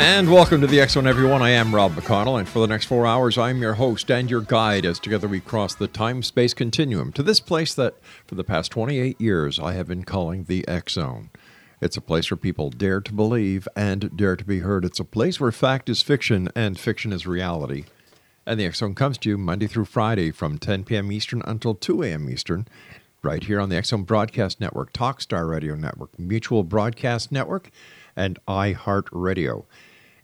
And welcome to the X-Zone, everyone. I am Rob McConnell, and for the next 4 hours, I'm your host and your guide as together we cross the time-space continuum to this place that, for the past 28 years, I have been calling the X-Zone. It's a place where people dare to believe and dare to be heard. It's a place where fact is fiction and fiction is reality. And the X-Zone comes to you Monday through Friday from 10 p.m. Eastern until 2 a.m. Eastern, right here on the X-Zone Broadcast Network, Talkstar Radio Network, Mutual Broadcast Network, and iHeartRadio.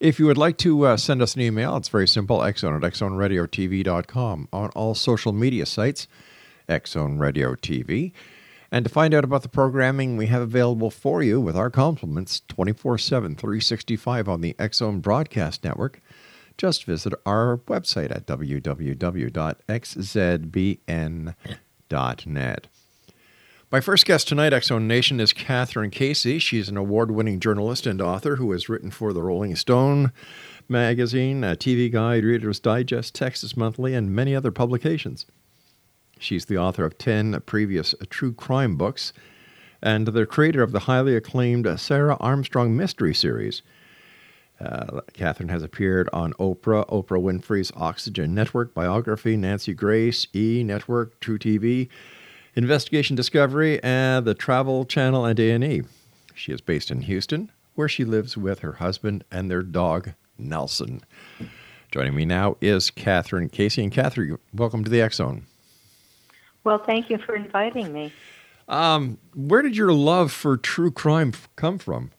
If you would like to send us an email, it's very simple, xzone at xzoneradiotv.com, on all social media sites, X-Zone Radio TV. And to find out about the programming we have available for you with our compliments 24/7, 365 on the X-Zone Broadcast Network, just visit our website at www.xzbn.net. My first guest tonight, X-Zone Nation, is Kathryn Casey. She's an award-winning journalist and author who has written for the Rolling Stone magazine, TV Guide, Reader's Digest, Texas Monthly, and many other publications. She's the author of 10 previous true crime books and the creator of the highly acclaimed Sarah Armstrong mystery series. Kathryn has appeared on Oprah Winfrey's Oxygen Network, Biography, Nancy Grace, E! Network, True TV, Investigation Discovery, and the Travel Channel and A&E. She is based in Houston, where she lives with her husband and their dog, Nelson. Joining me now is Kathryn Casey. And Kathryn, welcome to the X-Zone. Well, thank you for inviting me. Where did your love for true crime come from?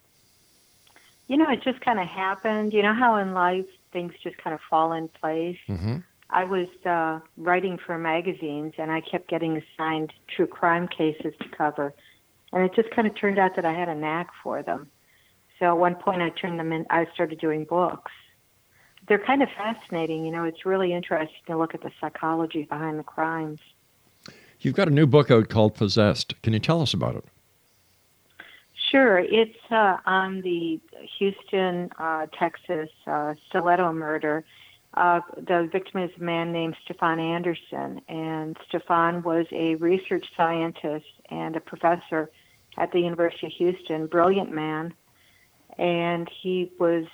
You know, it just kind of happened. You know how in life things just kind of fall in place? Mm-hmm. I was writing for magazines, and I kept getting assigned true crime cases to cover. And it just kind of turned out that I had a knack for them. So at one point, I turned them in. I started doing books. They're kind of fascinating. You know, it's really interesting to look at the psychology behind the crimes. You've got a new book out called Possessed. Can you tell us about it? Sure. It's on the Houston, Texas stiletto murder. The victim is a man named Stefan Andersson, and Stefan was a research scientist and a professor at the University of Houston, brilliant man, and he was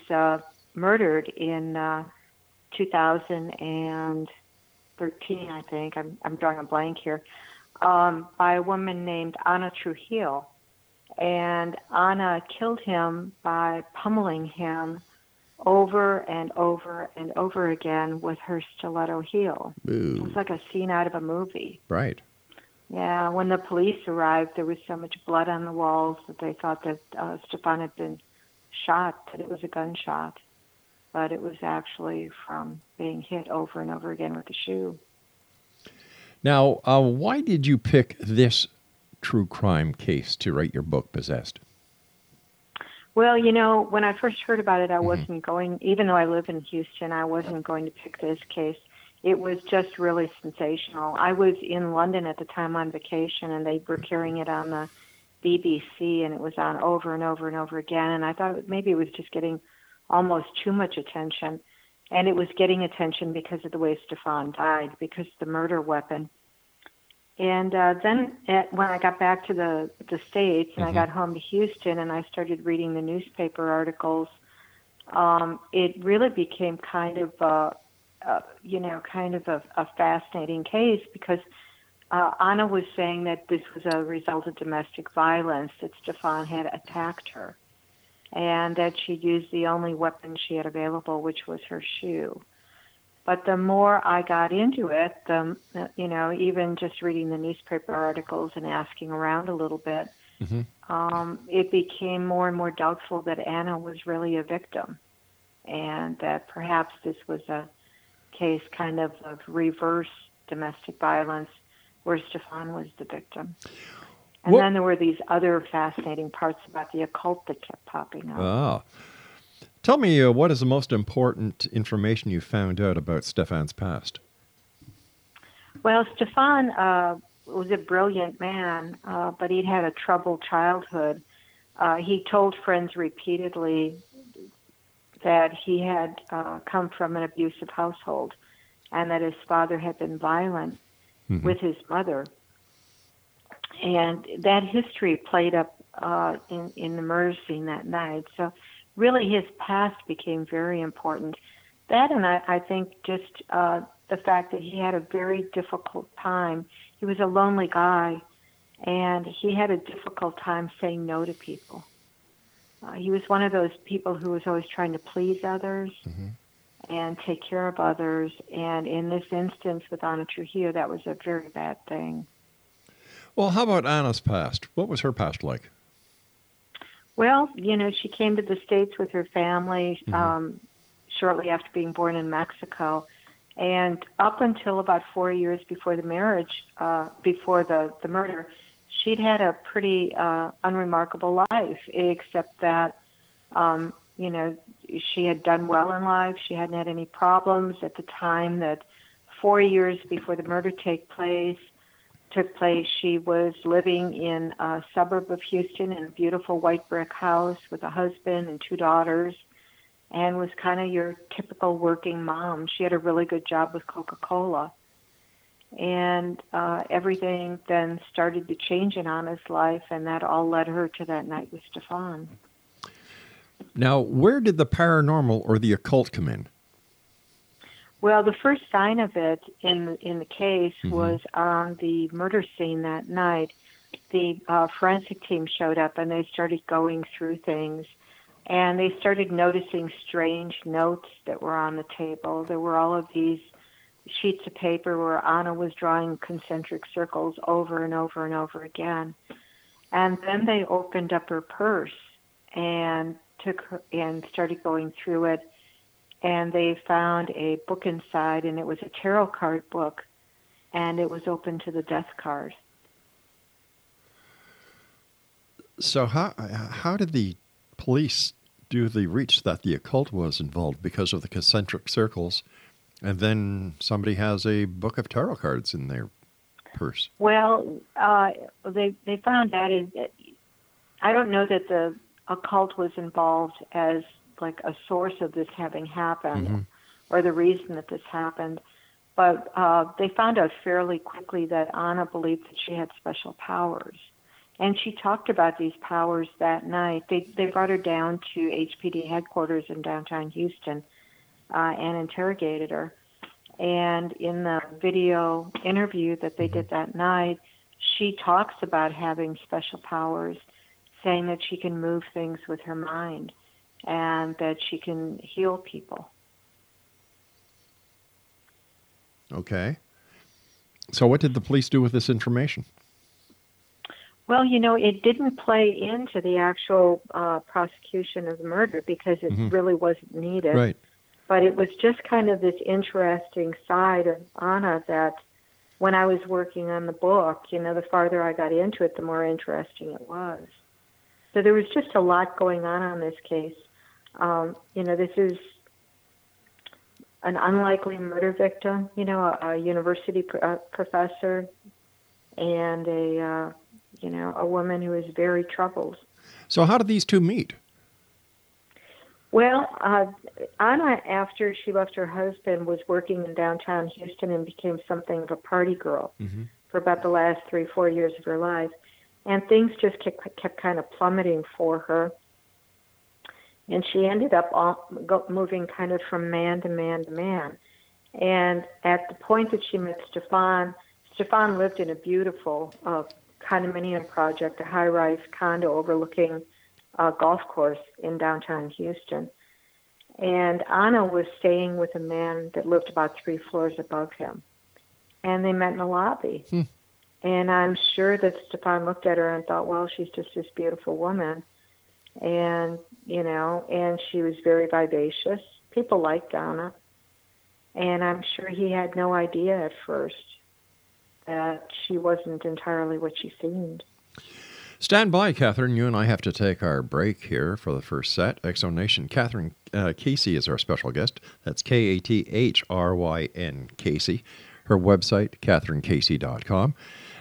murdered in 2013, I think. I'm drawing a blank here, by a woman named Ana Trujillo, and Ana killed him by pummeling him over and over and over again with her stiletto heel. Ooh. It's like a scene out of a movie. Right. Yeah, when the police arrived, there was so much blood on the walls that they thought that Stefan had been shot, that it was a gunshot. But it was actually from being hit over and over again with a shoe. Now, why did you pick this true crime case to write your book, Possessed? Well, you know, when I first heard about it, I wasn't going, even though I live in Houston, I wasn't going to pick this case. It was just really sensational. I was in London at the time on vacation, and they were carrying it on the BBC, and it was on over and over and over again. And I thought maybe it was just getting almost too much attention. And it was getting attention because of the way Stefan died, because the murder weapon And then when I got back to the States and mm-hmm. I got home to Houston and I started reading the newspaper articles, it really became kind of a fascinating case because Anna was saying that this was a result of domestic violence, that Stefan had attacked her, and that she used the only weapon she had available, which was her shoe. But the more I got into it, even just reading the newspaper articles and asking around a little bit, mm-hmm. It became more and more doubtful that Anna was really a victim, and that perhaps this was a case kind of reverse domestic violence where Stefan was the victim. And then there were these other fascinating parts about the occult that kept popping up. Oh. Tell me, what is the most important information you found out about Stefan's past? Well, Stefan was a brilliant man, but he'd had a troubled childhood. He told friends repeatedly that he had come from an abusive household and that his father had been violent mm-hmm. with his mother. And that history played up in the murder scene that night. So really, his past became very important. That, and I think just the fact that he had a very difficult time. He was a lonely guy, and he had a difficult time saying no to people. He was one of those people who was always trying to please others mm-hmm. and take care of others. And in this instance with Ana Trujillo, that was a very bad thing. Well, how about Anna's past? What was her past like? Well, she came to the States with her family shortly after being born in Mexico. And up until about 4 years before the marriage, before the murder, she'd had a pretty unremarkable life, except that, she had done well in life. She hadn't had any problems at the time that 4 years before the murder took place. She was living in a suburb of Houston in a beautiful white brick house with a husband and 2 daughters, and was kind of your typical working mom. She had a really good job with Coca-Cola. And everything then started to change in Anna's life, and that all led her to that night with Stefan. Now, where did the paranormal or the occult come in? Well, the first sign of it in the case mm-hmm. was on the murder scene that night. The forensic team showed up, and they started going through things, and they started noticing strange notes that were on the table. There were all of these sheets of paper where Anna was drawing concentric circles over and over and over again. And then they opened up her purse and took her and started going through it. And they found a book inside, and it was a tarot card book, and it was open to the death card. So how did the police do the reach that the occult was involved because of the concentric circles, and then somebody has a book of tarot cards in their purse? Well, they found out. I don't know that the occult was involved as like a source of this having happened mm-hmm. or the reason that this happened. But they found out fairly quickly that Anna believed that she had special powers. And she talked about these powers that night. They brought her down to HPD headquarters in downtown Houston and interrogated her. And in the video interview that they did that night, she talks about having special powers, saying that she can move things with her mind, and that she can heal people. Okay. So what did the police do with this information? Well, it didn't play into the actual prosecution of the murder because it mm-hmm. really wasn't needed. Right. But it was just kind of this interesting side of Anna that when I was working on the book, the farther I got into it, the more interesting it was. So there was just a lot going on this case. This is an unlikely murder victim, a university professor and a woman who is very troubled. So how did these two meet? Well, Anna, after she left her husband, was working in downtown Houston and became something of a party girl. Mm-hmm. for about the last 3-4 years of her life. And things just kept kind of plummeting for her. And she ended up moving kind of from man to man to man. And at the point that she met Stefan, Stefan lived in a beautiful condominium project, a high-rise condo overlooking a golf course in downtown Houston. And Anna was staying with a man that lived about 3 floors above him. And they met in the lobby. And I'm sure that Stefan looked at her and thought, well, she's just this beautiful woman. And, you know, and she was very vivacious. People liked Anna. And I'm sure he had no idea at first that she wasn't entirely what she seemed. Stand by, Kathryn. You and I have to take our break here for the first set. X-Zone Nation, Kathryn Casey is our special guest. That's Kathryn Casey. Her website, KathrynCasey.com.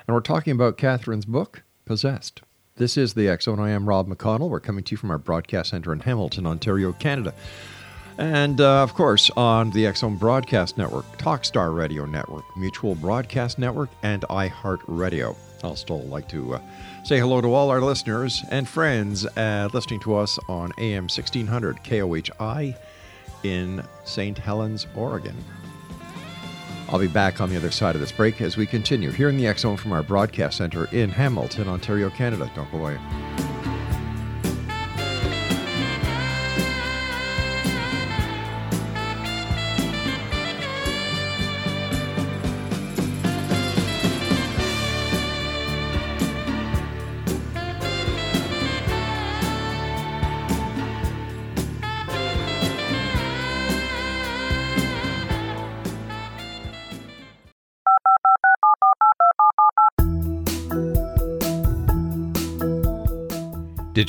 And we're talking about Kathryn's book, Possessed. This is the X-Zone. I am Rob McConnell. We're coming to you from our broadcast center in Hamilton, Ontario, Canada. And, of course, on the X-Zone Broadcast Network, Talkstar Radio Network, Mutual Broadcast Network, and iHeartRadio. I'll still like to say hello to all our listeners and friends listening to us on AM 1600 KOHI in St. Helens, Oregon. I'll be back on the other side of this break as we continue here in the X-Zone from our broadcast center in Hamilton, Ontario, Canada. Don't go away. Did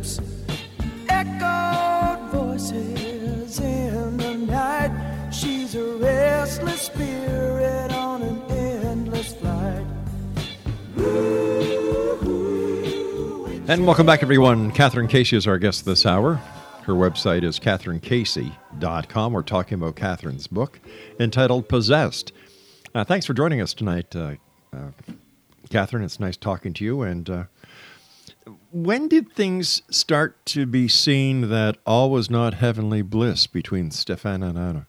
lips echoed voices in the night. She's a restless spirit on an endless flight. And welcome back, everyone. Kathryn Casey is our guest this hour. Her website is KathrynCasey.com. We're talking about Kathryn's book entitled Possessed. Thanks for joining us tonight, Kathryn. It's nice talking to you. And when did things start to be seen that all was not heavenly bliss between Stefan and Anna?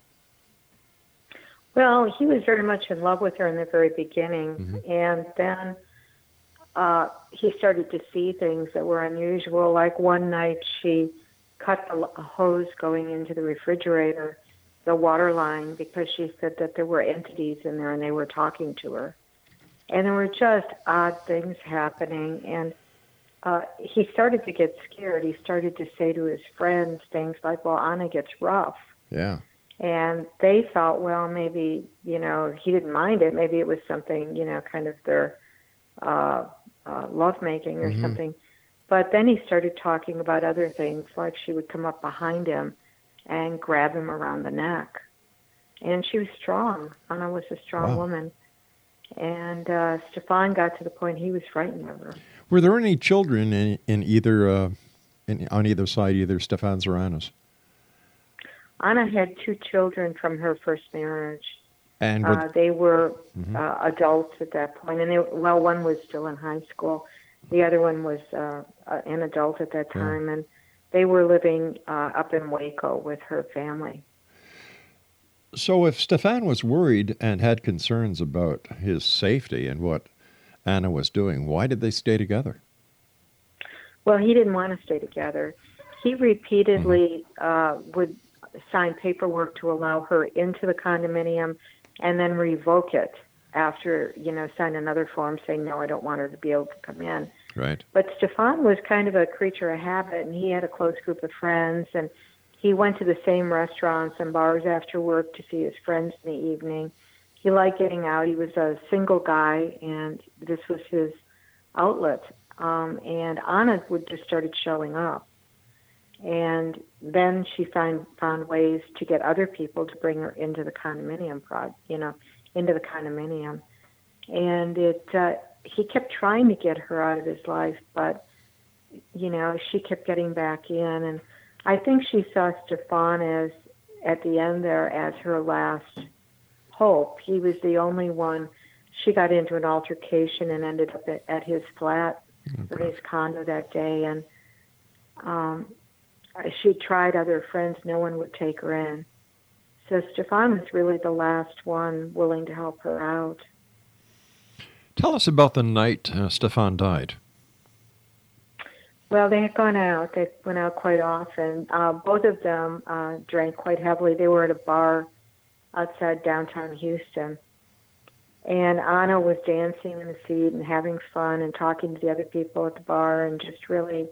Well, he was very much in love with her in the very beginning. Mm-hmm. And then he started to see things that were unusual. Like one night she cut a hose going into the refrigerator, the water line, because she said that there were entities in there and they were talking to her. And there were just odd things happening. And he started to get scared. He started to say to his friends things like, well, Anna gets rough. Yeah. And they thought, well, maybe, you know, he didn't mind it. Maybe it was something, you know, kind of their lovemaking or mm-hmm. something. But then he started talking about other things, like she would come up behind him and grab him around the neck. And she was strong. Anna was a strong woman. And Stefan got to the point he was frightened of her. Were there any children on either side, either Stefan's or Anna's? Anna had two children from her first marriage. And they were mm-hmm. Adults at that point. And one was still in high school. The other one was an adult at that time, and they were living up in Waco with her family. So if Stefan was worried and had concerns about his safety and what Anna was doing, why did they stay together? Well, he didn't want to stay together. He repeatedly would sign paperwork to allow her into the condominium and then revoke it after, you know, sign another form saying, no, I don't want her to be able to come in. Right. But Stefan was kind of a creature of habit, and he had a close group of friends, and he went to the same restaurants and bars after work to see his friends in the evening. He liked getting out. He was a single guy, and this was his outlet. And Anna would just started showing up. And then she found ways to get other people to bring her into the condominium and he kept trying to get her out of his life, but you know, she kept getting back in, and I think she saw Stefan as, at the end there, as her last hope. He was the only one. She got into an altercation and ended up at his flat or his condo that day, and she tried other friends. No one would take her in. So Stefan was really the last one willing to help her out. Tell us about the night Stefan died. Well, they had gone out. They went out quite often. Both of them drank quite heavily. They were at a bar outside downtown Houston. And Anna was dancing in the seat and having fun and talking to the other people at the bar and just really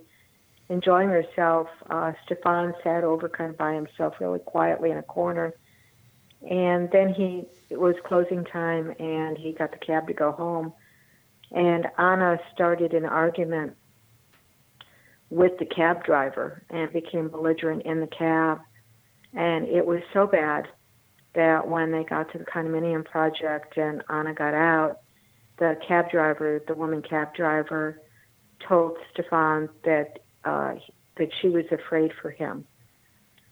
enjoying herself. Stefan sat over kind of by himself really quietly in a corner. And then it was closing time, and he got the cab to go home. And Anna started an argument with the cab driver and became belligerent in the cab. And it was so bad that when they got to the condominium project and Anna got out, the woman cab driver, told Stefan that she was afraid for him,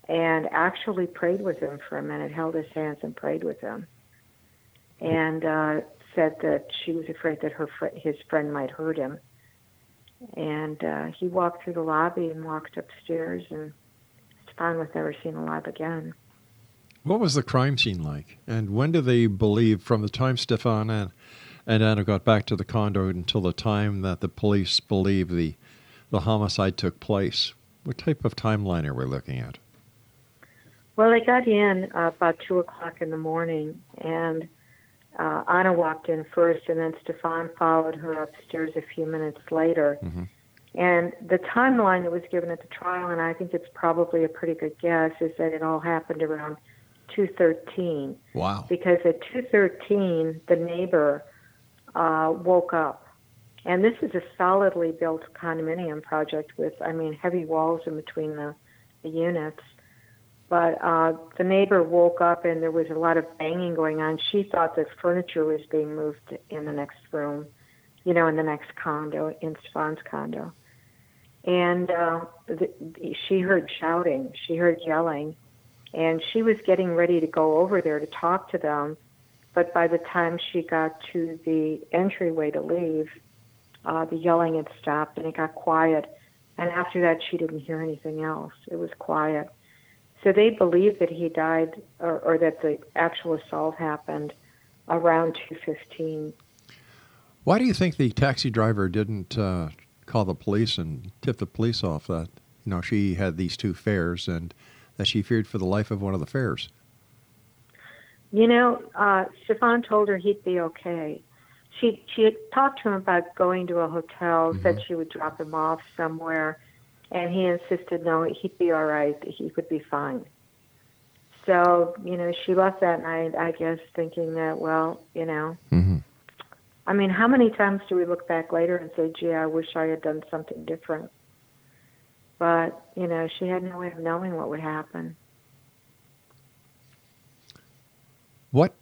and actually prayed with him for a minute, held his hands and prayed with him, and said that she was afraid that his friend might hurt him. And he walked through the lobby and walked upstairs, and Stefan was never seen alive again. What was the crime scene like? And when do they believe, from the time Stefan and Anna got back to the condo until the time that the police believe the homicide took place, what type of timeline are we looking at? Well, they got in about 2 o'clock in the morning, and Anna walked in first, and then Stefan followed her upstairs a few minutes later. Mm-hmm. And the timeline that was given at the trial, and I think it's probably a pretty good guess, is that it all happened around 2:13. Wow. Because at 2:13, the neighbor woke up And this is a solidly built condominium project with, I mean, heavy walls in between the units. But the neighbor woke up and there was a lot of banging going on. She thought that furniture was being moved in the next room, you know, in the next condo, in Stefan's condo. And she heard shouting, she heard yelling, and she was getting ready to go over there to talk to them. But by the time she got to the entryway to leave, the yelling had stopped and it got quiet. And after that, she didn't hear anything else. It was quiet. So they believe that he died or that the actual assault happened around 2:15. Why do you think the taxi driver didn't call the police and tip the police off that, you know, she had these two fares and that she feared for the life of one of the fares? You know, Stefan told her he'd be okay. She had talked to him about going to a hotel, mm-hmm. said she would drop him off somewhere, and he insisted, no, he'd be all right, he would be fine. So, you know, she left that night, I guess, thinking that, well, you know, mm-hmm. I mean, how many times do we look back later and say, gee, I wish I had done something different? But, you know, she had no way of knowing what would happen. What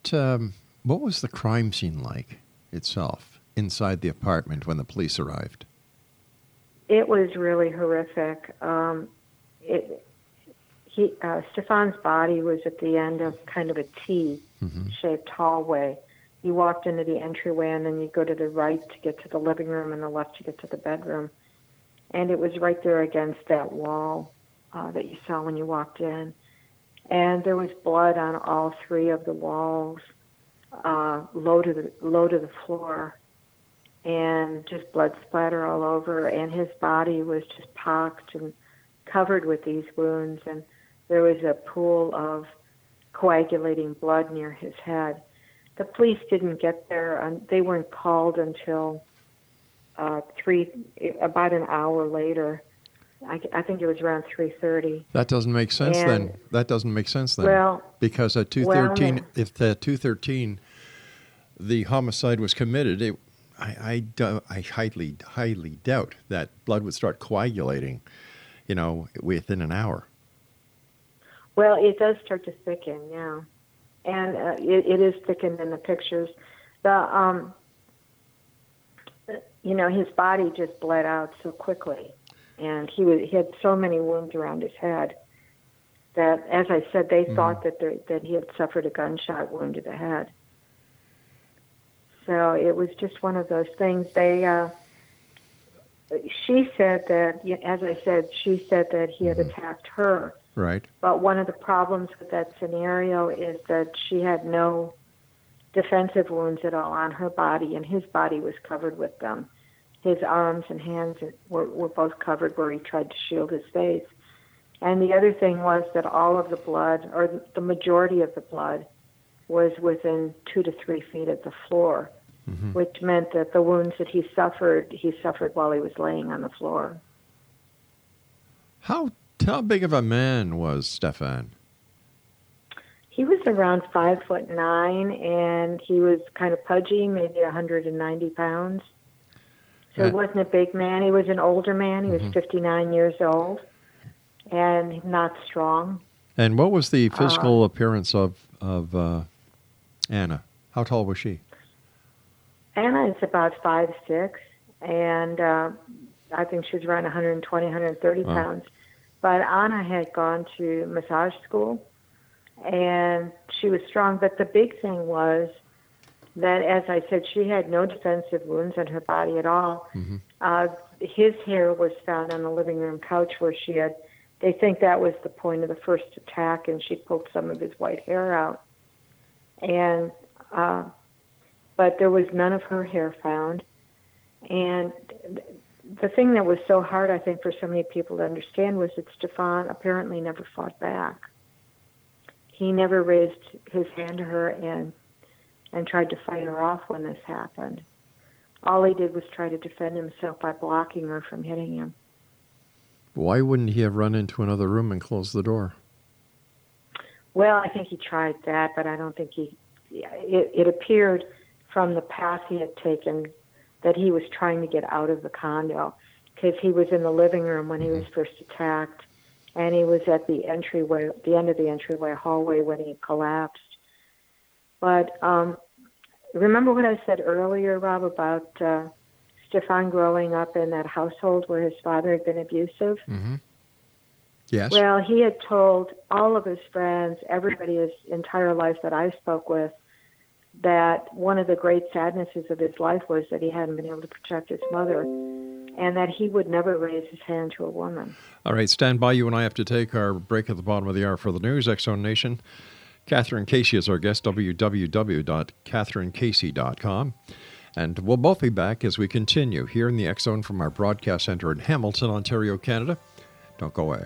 was the crime scene like itself inside the apartment when the police arrived? It was really horrific. Stefan's body was at the end of kind of a T-shaped hallway. You walked into the entryway, and then you go to the right to get to the living room and the left to get to the bedroom. And it was right there against that wall that you saw when you walked in. And there was blood on all three of the walls, low to the floor, and just blood splatter all over. And his body was just pocked and covered with these wounds. And there was a pool of coagulating blood near his head. The police didn't get there. They weren't called until about an hour later. I think it was around 3:30. That doesn't make sense then. Well, because at 2:13, if at 2:13 the homicide was committed, I highly doubt that blood would start coagulating, you know, within an hour. Well, it does start to thicken, yeah, and it is thickened in the pictures. You know, his body just bled out so quickly. And he had so many wounds around his head that, as I said, they thought that he had suffered a gunshot wound to the head. So it was just one of those things. She said that, as I said, she said that he had attacked her. Right. But one of the problems with that scenario is that she had no defensive wounds at all on her body, and his body was covered with them. His arms and hands were both covered where he tried to shield his face. And the other thing was that all of the blood, or the majority of the blood, was within 2 to 3 feet of the floor, which meant that the wounds that he suffered while he was laying on the floor. How big of a man was Stefan? He was around 5'9", and he was kind of pudgy, maybe 190 pounds. So he wasn't a big man. He was an older man. He was 59 years old and not strong. And what was the physical appearance of Anna? How tall was she? Anna is about 5'6", and I think she was around 120, 130 pounds. But Anna had gone to massage school, and she was strong. But the big thing was that, as I said, she had no defensive wounds on her body at all. His hair was found on the living room couch where she had, they think that was the point of the first attack, and she pulled some of his white hair out. And, but there was none of her hair found. And the thing that was so hard, I think, for so many people to understand was that Stefan apparently never fought back. He never raised his hand to her and tried to fight her off when this happened. All he did was try to defend himself by blocking her from hitting him. Why wouldn't he have run into another room and closed the door? Well, I think he tried that, but I don't think he... It appeared from the path he had taken that he was trying to get out of the condo, because he was in the living room when he was first attacked, and he was at the entryway, the end of the entryway hallway when he collapsed. But remember what I said earlier, Rob, about Stefan growing up in that household where his father had been abusive? Mm-hmm. Yes. Well, he had told all of his friends, everybody his entire life that I spoke with, that one of the great sadnesses of his life was that he hadn't been able to protect his mother, and that he would never raise his hand to a woman. All right, stand by. You and I have to take our break at the bottom of the hour for the news. X-Zone Nation, Kathryn Casey is our guest, www.KathyrnCasey.com. And we'll both be back as we continue here in the X-Zone from our broadcast center in Hamilton, Ontario, Canada. Don't go away.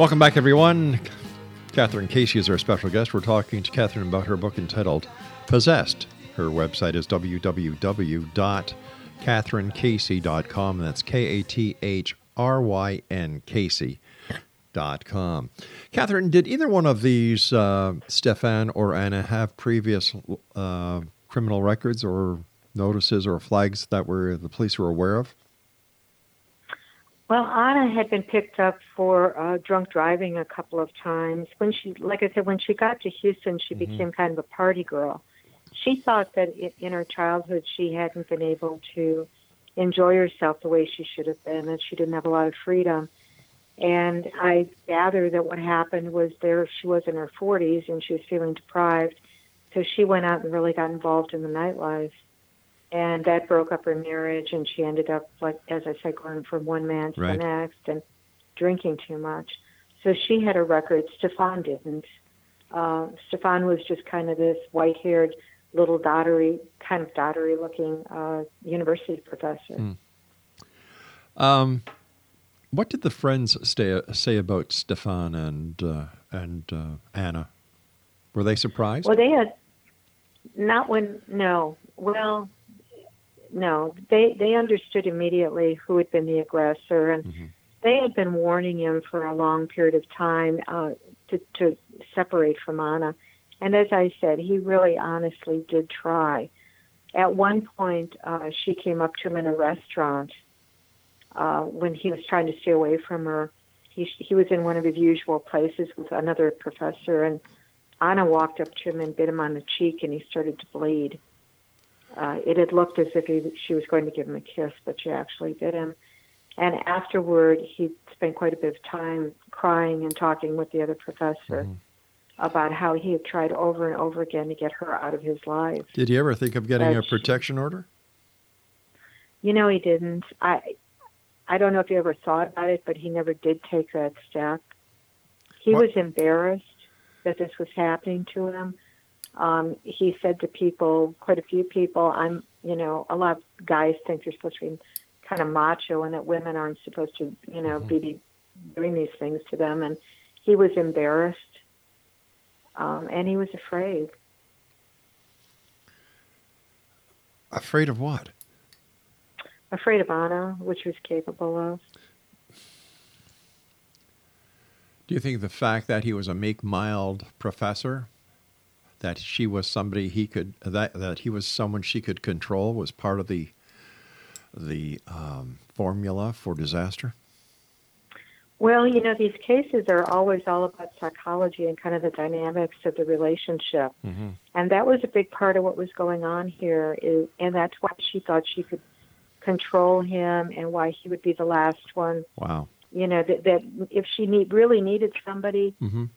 Welcome back, everyone. Kathryn Casey is our special guest. We're talking to Kathryn about her book entitled Possessed. Her website is www.KathrynCasey.com. That's KathrynCasey.com. Kathryn, did either one of these, Stefan or Anna, have previous criminal records or notices or flags that the police were aware of? Well, Anna had been picked up for drunk driving a couple of times. When she got to Houston, she became kind of a party girl. She thought that in her childhood, she hadn't been able to enjoy herself the way she should have been, and she didn't have a lot of freedom. And I gather that what happened was she was in her 40s, and she was feeling deprived. So she went out and really got involved in the nightlife. And that broke up her marriage, and she ended up, like as I said, going from one man to the next and drinking too much. So she had a record. Stefan didn't. Stefan was just kind of this white-haired, little dottery-looking university professor. Mm. What did the friends say about Stefan and Anna? Were they surprised? Well, they had not when no. Well. No, they understood immediately who had been the aggressor, and they had been warning him for a long period of time to separate from Anna. And as I said, he really honestly did try. At one point, she came up to him in a restaurant when he was trying to stay away from her. He was in one of his usual places with another professor, and Anna walked up to him and bit him on the cheek, and he started to bleed. It had looked as if she was going to give him a kiss, but she actually bit him. And afterward, he spent quite a bit of time crying and talking with the other professor about how he had tried over and over again to get her out of his life. Did he ever think of getting a protection order? You know, he didn't. I don't know if he ever thought about it, but he never did take that step. He was embarrassed that this was happening to him. He said to people, quite a few people, a lot of guys think they're supposed to be kind of macho and that women aren't supposed to, be doing these things to them. And he was embarrassed, and he was afraid. Afraid of what? Afraid of Anna, which he was capable of. Do you think the fact that he was a meek, mild professor, that she was somebody that he was someone she could control, was part of the formula for disaster? Well, these cases are always all about psychology and kind of the dynamics of the relationship. Mm-hmm. And that was a big part of what was going on here, and that's why she thought she could control him and why he would be the last one. Wow. That if she really needed somebody,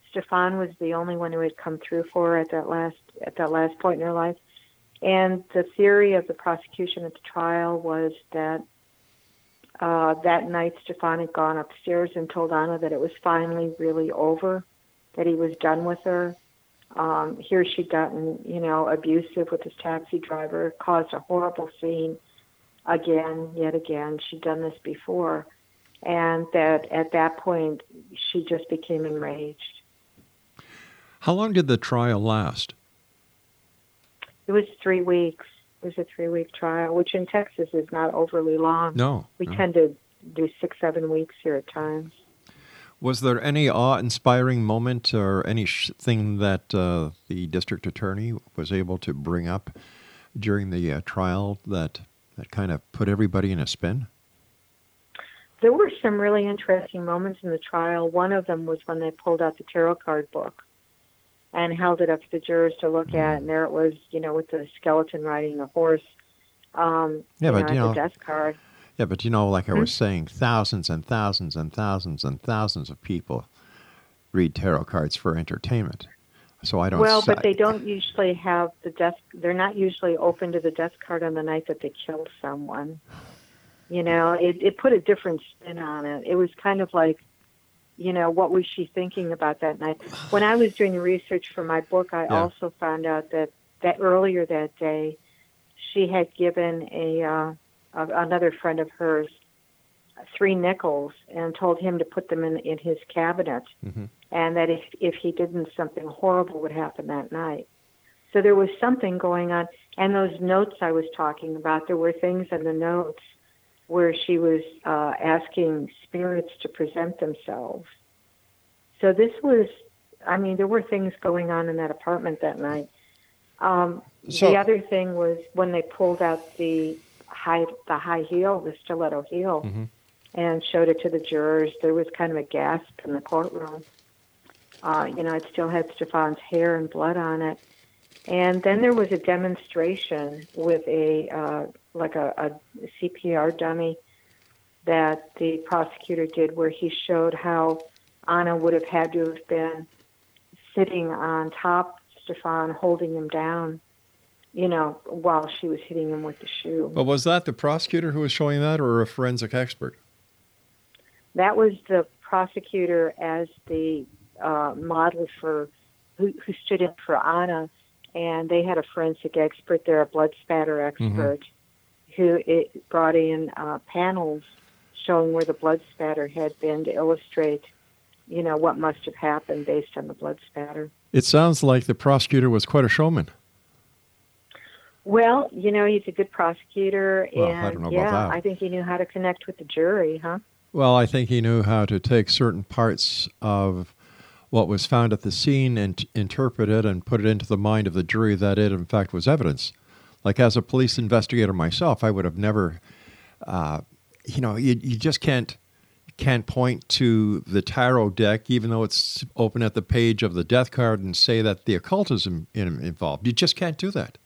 Stefan was the only one who had come through for her at that last point in her life. And the theory of the prosecution at the trial was that that night Stefan had gone upstairs and told Anna that it was finally really over, that he was done with her. Here she'd gotten, abusive with this taxi driver, caused a horrible scene yet again. She'd done this before. And that at that point, she just became enraged. How long did the trial last? It was 3 weeks. It was a 3-week trial, which in Texas is not overly long. No. We tend to do 6-7 weeks here at times. Was there any awe-inspiring moment or anything that the district attorney was able to bring up during the trial that kind of put everybody in a spin? There were some really interesting moments in the trial. One of them was when they pulled out the tarot card book and held it up to the jurors to look at, and there it was, with the skeleton riding the horse the death card. Yeah, but like I was saying, thousands and thousands and thousands and thousands of people read tarot cards for entertainment. So I don't. Well, but they don't usually have the death. They're not usually open to the death card on the night that they killed someone. It put a different spin on it. It was kind of like, what was she thinking about that night? When I was doing the research for my book, I also found out that earlier that day, she had given another friend of hers three nickels and told him to put them in his cabinet, mm-hmm. and that if he didn't, something horrible would happen that night. So there was something going on. And those notes I was talking about, there were things in the notes where she was asking spirits to present themselves. So this was, I mean, there were things going on in that apartment that night. The other thing was when they pulled out the high heel, the stiletto heel, mm-hmm. and showed it to the jurors, there was kind of a gasp in the courtroom. It still had Stefan's hair and blood on it. And then there was a demonstration with a CPR dummy that the prosecutor did, where he showed how Anna would have had to have been sitting on top of Stefan, holding him down, while she was hitting him with the shoe. But was that the prosecutor who was showing that, or a forensic expert? That was the prosecutor as the model for who stood in for Anna. And they had a forensic expert there, a blood spatter expert, mm-hmm. who brought in panels showing where the blood spatter had been to illustrate, what must have happened based on the blood spatter. It sounds like the prosecutor was quite a showman. Well, he's a good prosecutor. Well, and I don't know about that. I think he knew how to connect with the jury, huh? Well, I think he knew how to take certain parts of what was found at the scene and interpret it and put it into the mind of the jury that it, in fact, was evidence. Like, as a police investigator myself, I would have never, you just can't point to the tarot deck, even though it's open at the page of the death card, and say that the occult is involved. You just can't do that.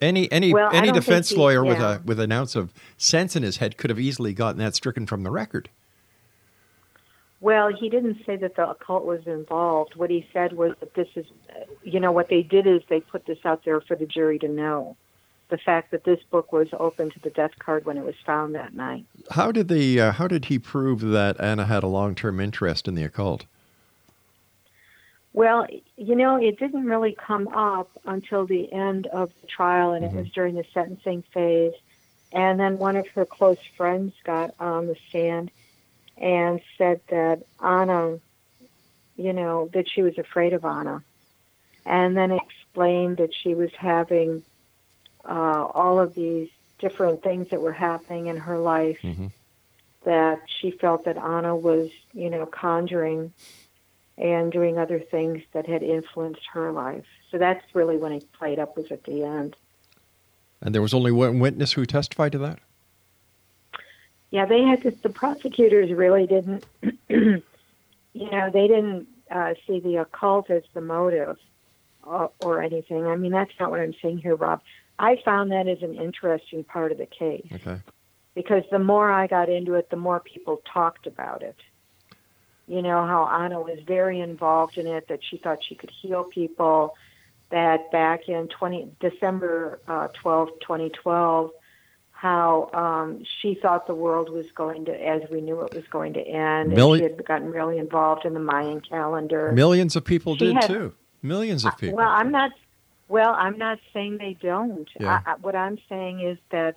Any defense lawyer with an ounce of sense in his head could have easily gotten that stricken from the record. Well, he didn't say that the occult was involved. What he said was that this is, what they did is they put this out there for the jury to know. The fact that this book was open to the death card when it was found that night. How did he prove that Anna had a long-term interest in the occult? Well, it didn't really come up until the end of the trial, and mm-hmm. it was during the sentencing phase. And then one of her close friends got on the stand and said that Anna, that she was afraid of Anna. And then explained that she was having all of these different things that were happening in her life, mm-hmm. that she felt that Anna was, conjuring and doing other things that had influenced her life. So that's really when it played up, was at the end. And there was only one witness who testified to that? Yeah, they had to, the prosecutors really didn't, they didn't see the occult as the motive or anything. I mean, that's not what I'm saying here, Rob. I found that as an interesting part of the case. Okay. Because the more I got into it, the more people talked about it. How Anna was very involved in it, that she thought she could heal people, that back in December 12, 2012, how she thought the world was going to, as we knew it was going to end. And she had gotten really involved in the Mayan calendar. Millions of people too. Millions of people. I'm not saying they don't. Yeah. What I'm saying is that,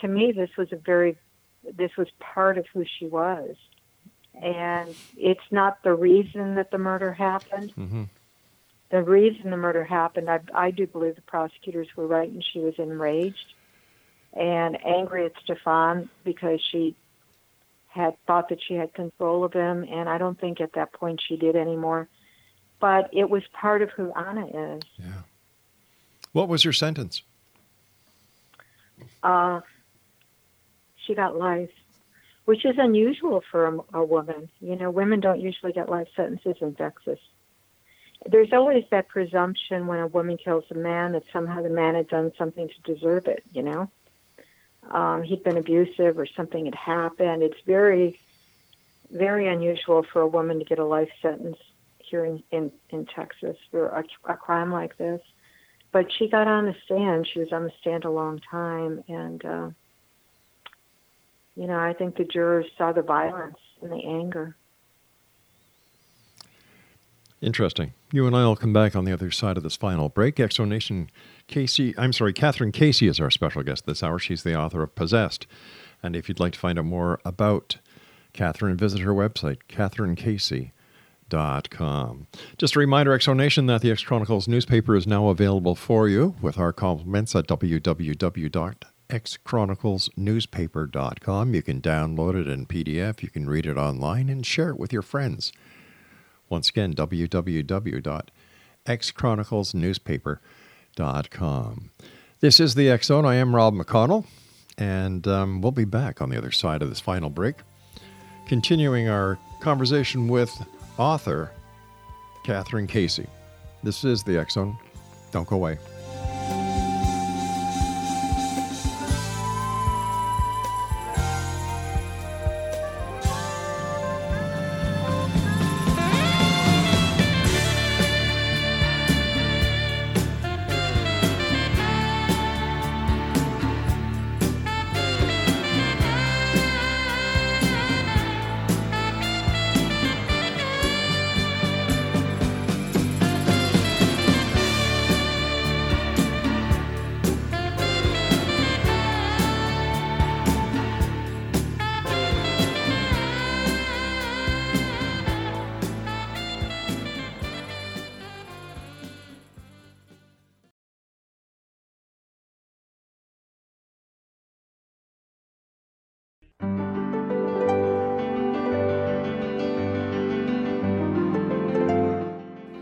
to me, this was part of who she was. And it's not the reason that the murder happened. Mm-hmm. The reason the murder happened, I do believe the prosecutors were right, and she was enraged and angry at Stefan because she had thought that she had control of him, and I don't think at that point she did anymore. But it was part of who Anna is. Yeah. What was your sentence? She got life, which is unusual for a woman. Women don't usually get life sentences in Texas. There's always that presumption when a woman kills a man that somehow the man had done something to deserve it, he'd been abusive or something had happened. It's very, very unusual for a woman to get a life sentence here in Texas for a crime like this. But she got on the stand. She was on the stand a long time. And, I think the jurors saw the violence and the anger. Interesting. You and I will come back on the other side of this final break. Kathryn Casey is our special guest this hour. She's the author of Possessed, And if you'd like to find out more about Kathryn, visit her website, KathrynCasey.com. Just a reminder, X-Zone Nation, that the X Chronicles newspaper is now available for you with our compliments at www.xchroniclesnewspaper.com. You can download it in PDF, you can read it online, and share it with your friends. Once again, www.xchroniclesnewspaper.com. This is the X-Zone. I am Rob McConnell, and we'll be back on the other side of this final break, continuing our conversation with author Kathryn Casey. This is the X-Zone. Don't go away.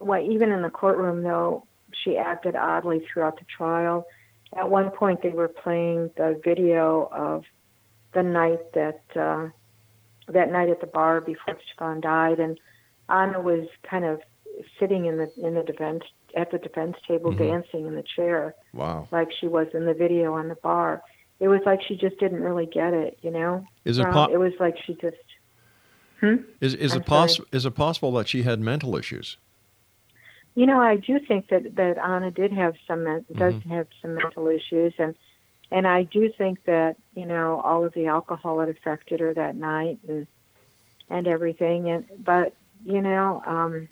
even in the courtroom, though, she acted oddly throughout the trial. At one point, they were playing the video of the night that night at the bar before Stefan died, and Anna was kind of sitting at the defense table, mm-hmm. dancing in the chair, wow, like she was in the video on the bar. It was like she just didn't really get it, you know. It was like she just. Hmm? Is it possible that she had mental issues? You know, I do think that Anna did have some mental issues, and I do think that, you know, all of the alcohol had affected her that night and everything. But you know,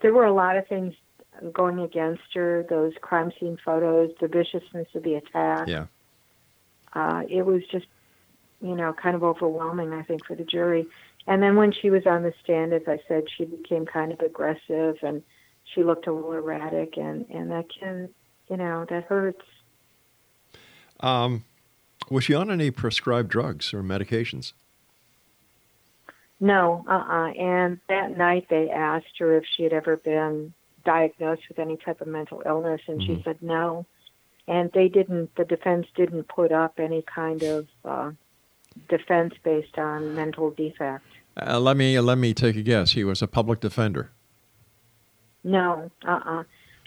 there were a lot of things going against her. Those crime scene photos, the viciousness of the attack. Yeah. It was just, you know, kind of overwhelming, I think, for the jury. And then when she was on the stand, as I said, she became kind of aggressive, and she looked a little erratic, and that can, you know, that hurts. Was she on any prescribed drugs or medications? No, and that night they asked her if she had ever been diagnosed with any type of mental illness, and she said no. And the defense didn't put up any kind of defense based on mental defect. Let me take a guess. He was a public defender. No,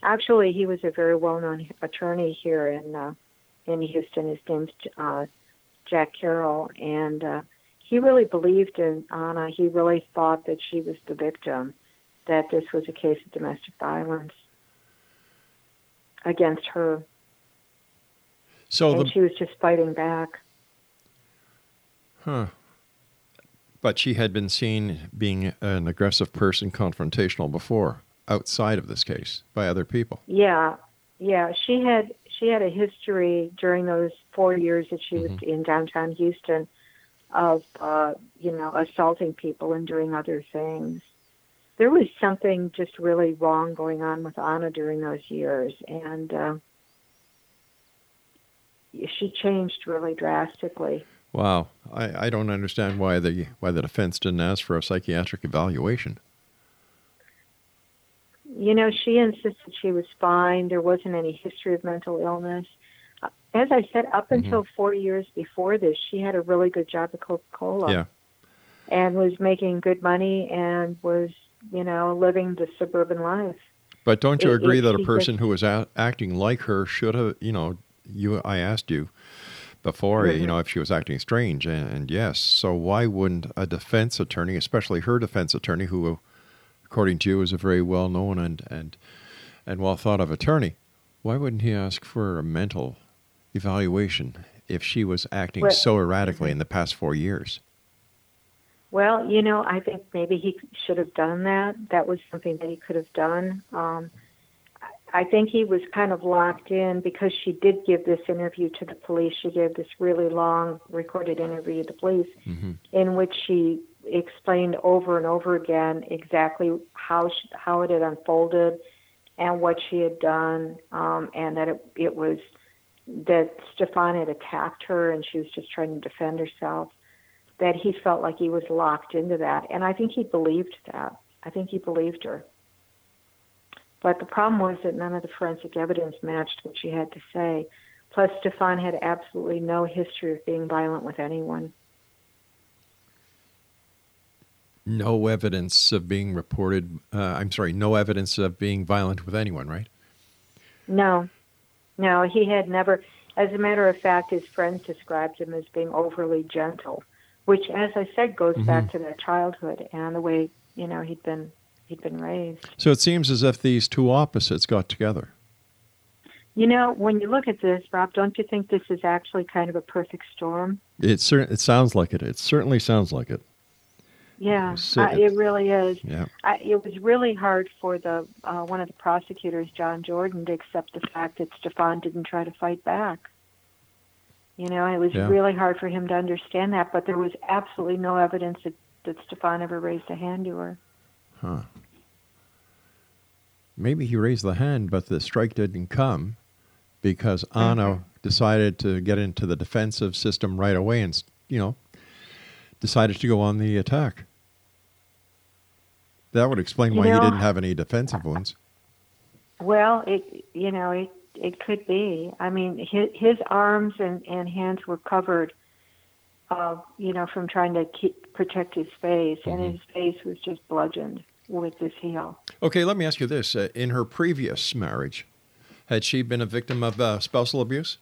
actually, he was a very well-known attorney here in Houston. His name's Jack Carroll, and he really believed in Anna. He really thought that she was the victim, that this was a case of domestic violence against her. She was just fighting back. Huh. But she had been seen being an aggressive person, confrontational before, outside of this case, by other people. Yeah. She had a history during those 4 years that she was in downtown Houston of, you know, assaulting people and doing other things. There was something just really wrong going on with Anna during those years, and she changed really drastically. Wow, I don't understand why the defense didn't ask for a psychiatric evaluation. You know, she insisted she was fine. There wasn't any history of mental illness. As I said, up until 4 years before this, she had a really good job at Coca-Cola, and was making good money and was, you know, living the suburban life. But don't you agree that a person who was acting like her should have, you know, I asked you before, you know, if she was acting strange, and yes. So why wouldn't a defense attorney, especially her defense attorney, who, according to you, is a very well-known and well-thought-of attorney, why wouldn't he ask for a mental evaluation if she was acting so erratically in the past 4 years? Well, you know, I think maybe he should have done that. That was something that he could have done. I think he was kind of locked in because she did give this interview to the police. She gave this really long recorded interview to the police in which she explained over and over again exactly how it had unfolded and what she had done, and that it was that Stefan had attacked her and she was just trying to defend herself, that he felt like he was locked into that. And I think he believed that. I think he believed her. But the problem was that none of the forensic evidence matched what she had to say. Plus, Stefan had absolutely no history of being violent with anyone. no evidence of being reported. No evidence of being violent with anyone, right? No, he had never. As a matter of fact, his friends described him as being overly gentle, which, as I said, goes back to their childhood and the way, he'd been raised. So it seems as if these two opposites got together. When you look at this, Rob, don't you think this is actually kind of a perfect storm? It sounds like it. It certainly sounds like it. Yeah, it really is. Yeah. It was really hard for the one of the prosecutors, John Jordan, to accept the fact that Stefan didn't try to fight back. It was really hard for him to understand that, but there was absolutely no evidence that Stefan ever raised a hand to her. Huh. Maybe he raised the hand, but the strike didn't come because Anna decided to get into the defensive system right away and, decided to go on the attack. That would explain why he didn't have any defensive wounds. Well, it could be. I mean, his arms and hands were covered, from trying to protect his face, and his face was just bludgeoned with this heel. Okay, let me ask you this. In her previous marriage, had she been a victim of spousal abuse?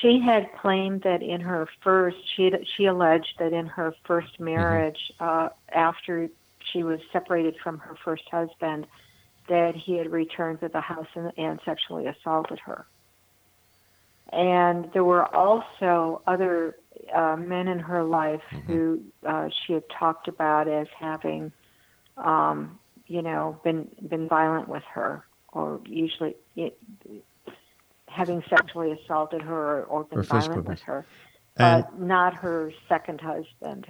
She had claimed that in her first, she alleged that in her first marriage, after she was separated from her first husband, that he had returned to the house and sexually assaulted her. And there were also other men in her life who she had talked about as having, been violent with her, or usually having sexually assaulted her or been violent with her, but not her second husband.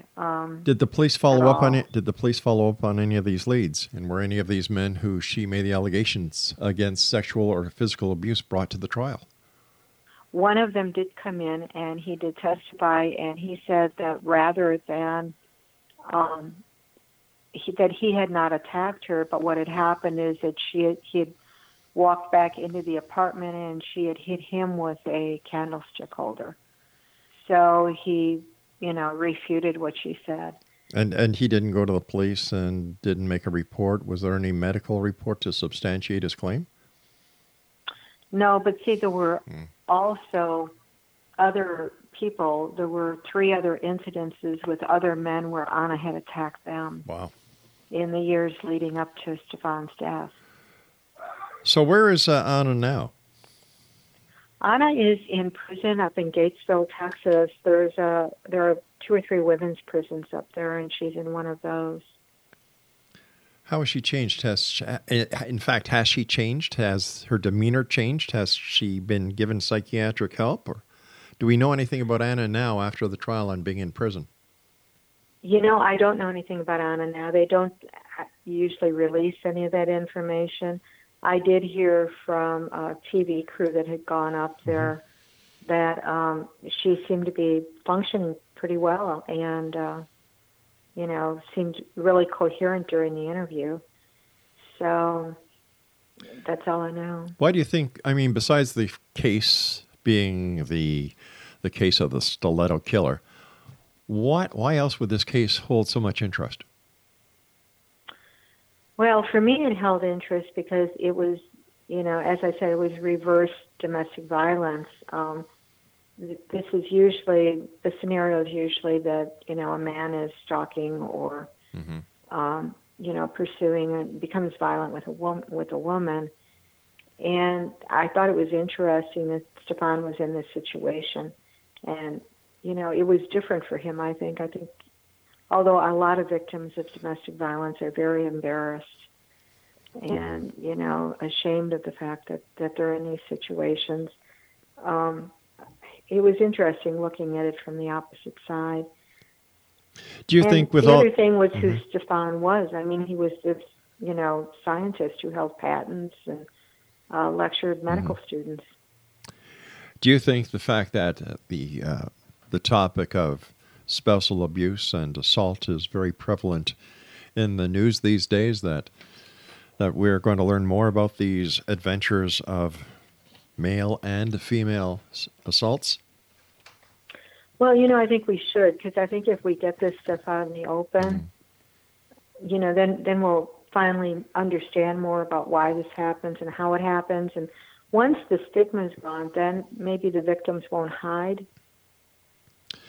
Did the police follow up on it? Did the police follow up on any of these leads? And were any of these men who she made the allegations against sexual or physical abuse brought to the trial? One of them did come in, and he did testify, and he said that rather than that he had not attacked her, but what had happened is that he had walked back into the apartment, and she had hit him with a candlestick holder. So he, refuted what she said. And he didn't go to the police and didn't make a report. Was there any medical report to substantiate his claim? No, but see, there were also other people. There were three other incidences with other men where Anna had attacked them. Wow. In the years leading up to Stefan's death. So where is Anna now? Anna is in prison up in Gatesville, Texas. There are two or three women's prisons up there, and she's in one of those. How has she changed? Has she changed? Has her demeanor changed? Has she been given psychiatric help? Or do we know anything about Anna now after the trial and being in prison? I don't know anything about Anna now. They don't usually release any of that information. I did hear from a TV crew that had gone up there that she seemed to be functioning pretty well and, seemed really coherent during the interview. So that's all I know. Why do you think, besides the case being the case of the stiletto killer, why else would this case hold so much interest? Well, for me, it held interest because it was, as I said, it was reverse domestic violence. This is usually, the scenario is usually that, a man is stalking or, pursuing and becomes violent with a woman. And I thought it was interesting that Stefan was in this situation. And, it was different for him, I think. Although a lot of victims of domestic violence are very embarrassed and, ashamed of the fact that they're in these situations. It was interesting looking at it from the opposite side. Do you think with all... The other thing was who Stefan was. He was this, scientist who held patents and lectured medical students. Do you think the fact that the topic of spousal abuse and assault is very prevalent in the news these days, that we're going to learn more about these adventures of male and female assaults? Well, you know, I think we should, because I think if we get this stuff out in the open, you know, then we'll finally understand more about why this happens and how it happens. And once the stigma's gone, then maybe the victims won't hide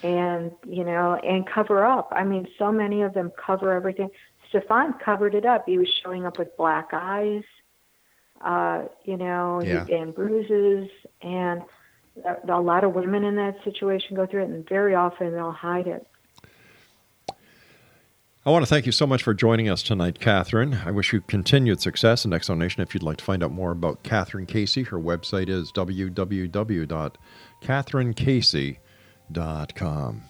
and, you know, and cover up. I mean, so many of them cover everything. Stefan covered it up. He was showing up with black eyes, you know, and bruises, and a lot of women in that situation go through it, and very often they'll hide it. I want to thank you so much for joining us tonight, Kathryn. I wish you continued success in X-Zone Nation. If you'd like to find out more about Kathryn Casey, her website is www.KathrynCasey.com.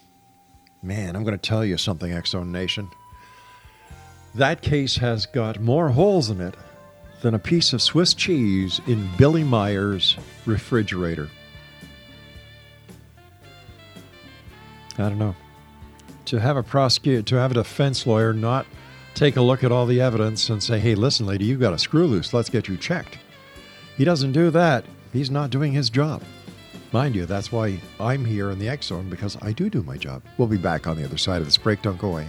Man, I'm going to tell you something, X-Zone Nation. That case has got more holes in it than a piece of Swiss cheese in Billy Meyer's refrigerator. I don't know. To have a prosecutor, to have a defense lawyer not take a look at all the evidence and say, hey, listen, lady, you've got a screw loose. Let's get you checked. He doesn't do that. He's not doing his job. Mind you, that's why I'm here in the X Zone, because I do my job. We'll be back on the other side of this break. Don't go away.